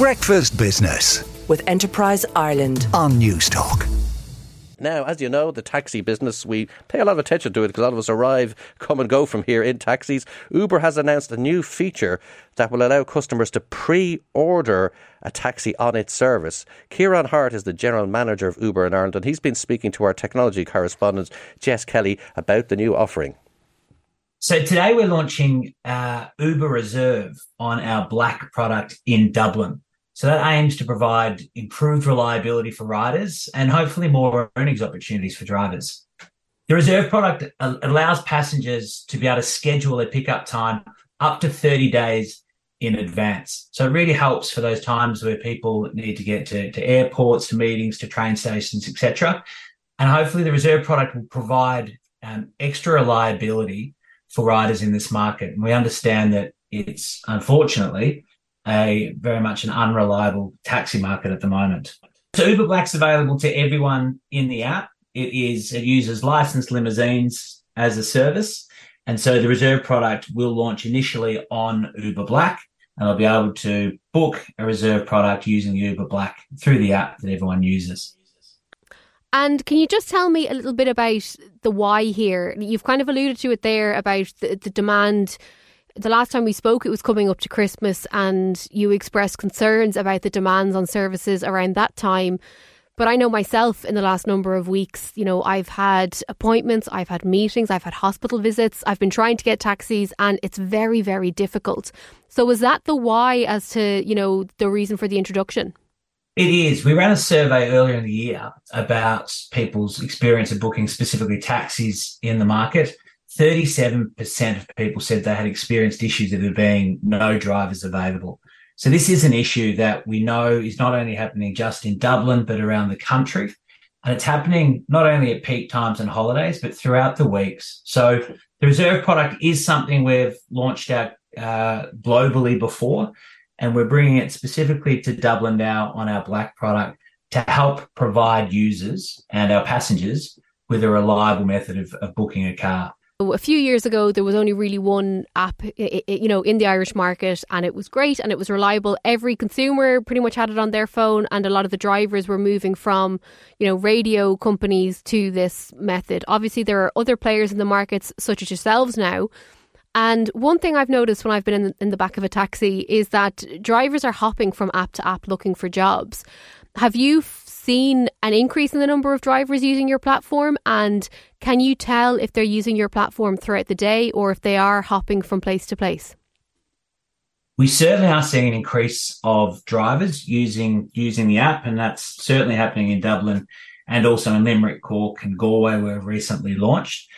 Breakfast Business with Enterprise Ireland on Newstalk. Now, as you know, the taxi business, we pay a lot of attention to it because a lot of us arrive, come and go from here in taxis. Uber has announced a new feature that will allow customers to pre-order a taxi on its service. Kieran Harte is the general manager of Uber in Ireland, and he's been speaking to our technology correspondent, Jess Kelly, about the new offering. So today we're launching Uber Reserve on our Black product in Dublin. So that aims to provide improved reliability for riders and hopefully more earnings opportunities for drivers. The Reserve product allows passengers to be able to schedule their pickup time up to 30 days in advance. So it really helps for those times where people need to get to airports, to meetings, to train stations, etc. And hopefully the Reserve product will provide extra reliability for riders in this market. And we understand that it's, unfortunately, a very much an unreliable taxi market at the moment. So Uber Black's available to everyone in the app. It uses licensed limousines as a service. And so the Reserve product will launch initially on Uber Black, and I'll be able to book a Reserve product using Uber Black through the app that everyone uses. And can you just tell me a little bit about the why here? You've kind of alluded to it there about the demand. The last time we spoke, it was coming up to Christmas, and you expressed concerns about the demands on services around that time. But I know myself in the last number of weeks, you know, I've had appointments, I've had meetings, I've had hospital visits, I've been trying to get taxis, and it's very, very difficult. So was that the why as to, you know, the reason for the introduction? It is. We ran a survey earlier in the year about people's experience of booking specifically taxis in the market. 37% of people said they had experienced issues of there being no drivers available. So this is an issue that we know is not only happening just in Dublin, but around the country. And it's happening not only at peak times and holidays, but throughout the weeks. So the Reserve product is something we've launched out globally before, and we're bringing it specifically to Dublin now on our Black product to help provide users and our passengers with a reliable method of booking a car. A few years ago, there was only really one app, you know, in the Irish market, and it was great and it was reliable. Every consumer pretty much had it on their phone, and a lot of the drivers were moving from, you know, radio companies to this method. Obviously, there are other players in the markets such as yourselves now. And one thing I've noticed when I've been in the back of a taxi is that drivers are hopping from app to app looking for jobs. Have you seen an increase in the number of drivers using your platform, and can you tell if they're using your platform throughout the day or if they are hopping from place to place? We certainly are seeing an increase of drivers using the app, and that's certainly happening in Dublin and also in Limerick, Cork and Galway, where we've recently launched.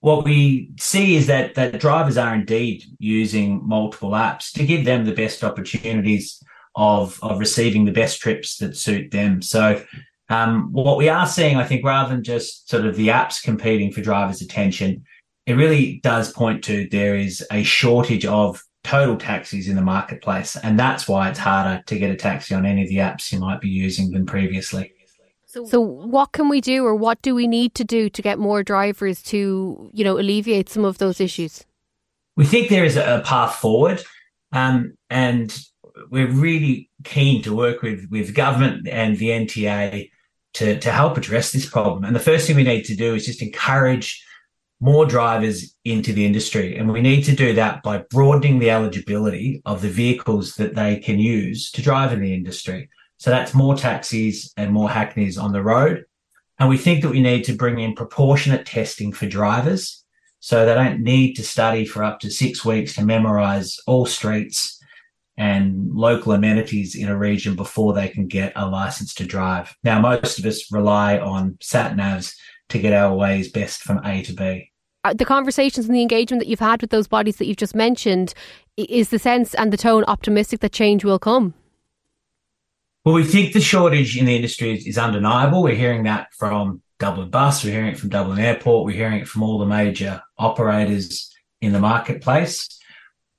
What we see is that drivers are indeed using multiple apps to give them the best opportunities of receiving the best trips that suit them. So what we are seeing, I think, rather than just sort of the apps competing for drivers' attention, it really does point to there is a shortage of total taxis in the marketplace, and that's why it's harder to get a taxi on any of the apps you might be using than previously. So what can we do, or what do we need to do to get more drivers to, you know, alleviate some of those issues? We think there is a path forward, and we're really keen to work with government and the NTA to help address this problem. And the first thing we need to do is just encourage more drivers into the industry. And we need to do that by broadening the eligibility of the vehicles that they can use to drive in the industry. So that's more taxis and more hackneys on the road. And we think that we need to bring in proportionate testing for drivers, so they don't need to study for up to 6 weeks to memorise all streets and local amenities in a region before they can get a licence to drive. Now, most of us rely on sat-navs to get our ways best from A to B. The conversations and the engagement that you've had with those bodies that you've just mentioned, is the sense and the tone optimistic that change will come? Well, we think the shortage in the industry is undeniable. We're hearing that from Dublin Bus, we're hearing it from Dublin Airport, we're hearing it from all the major operators in the marketplace.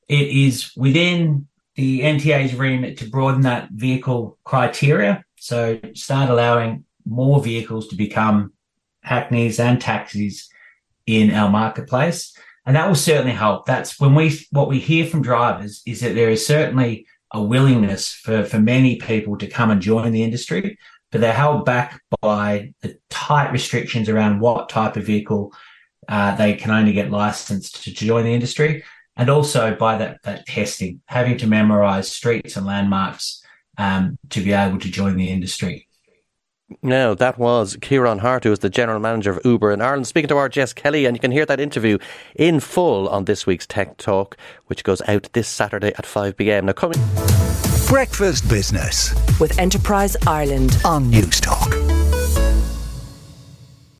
It is within the NTA's remit to broaden that vehicle criteria, so start allowing more vehicles to become hackneys and taxis in our marketplace, and that will certainly help. That's when what we hear from drivers is that there is certainly a willingness for many people to come and join the industry, but they're held back by the tight restrictions around what type of vehicle they can only get licensed to join the industry, and also by that testing, having to memorise streets and landmarks to be able to join the industry. Now, that was Kieran Harte, who is the General Manager of Uber in Ireland, speaking to our Jess Kelly, and you can hear that interview in full on this week's Tech Talk, which goes out this Saturday at 5pm. Now, coming... Breakfast Business with Enterprise Ireland on Newstalk.